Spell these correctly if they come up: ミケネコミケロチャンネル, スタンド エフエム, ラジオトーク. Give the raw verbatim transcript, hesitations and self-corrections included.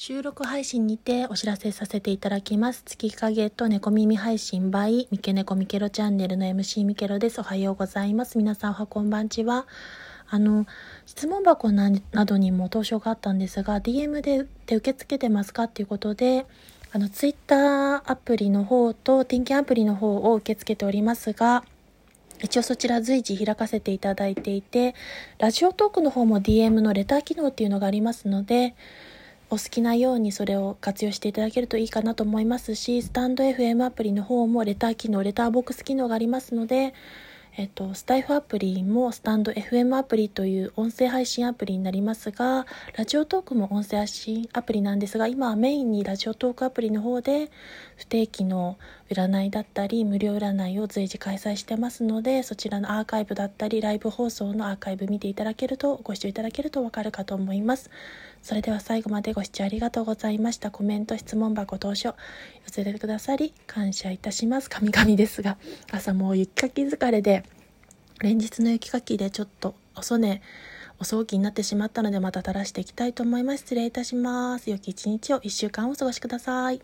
収録配信にてお知らせさせていただきます。月影と猫耳配信 by ミケネコミケロチャンネルの エムシー ミケロです。おはようございます。皆さんおはこんばんちは。あの質問箱 な, などにも投書があったんですが、 ディーエム で, で受け付けてますかということで、あのツイッターアプリの方と天気アプリの方を受け付けておりますが、一応そちら随時開かせていただいていて、ラジオトークの方も ディーエム のレター機能っていうのがありますので、お好きなようにそれを活用していただけるといいかなと思いますし、スタンド エフエム アプリの方もレター機能、レターボックス機能がありますので、えっと、スタイフアプリもスタンド エフエム アプリという音声配信アプリになりますが、ラジオトークも音声配信アプリなんですが、今はメインにラジオトークアプリの方で不定期の占いだったり無料占いを随時開催してますので、そちらのアーカイブだったりライブ放送のアーカイブ見ていただけると、ご視聴いただけると分かるかと思います。それでは最後までご視聴ありがとうございました。コメント、質問箱、投書寄せてくださり感謝いたします。神々ですが、朝もう雪かき疲れで、連日の雪かきでちょっと遅寝遅起きになってしまったので、また垂らしていきたいと思います。失礼いたします。良き一日を、一週間お過ごしください。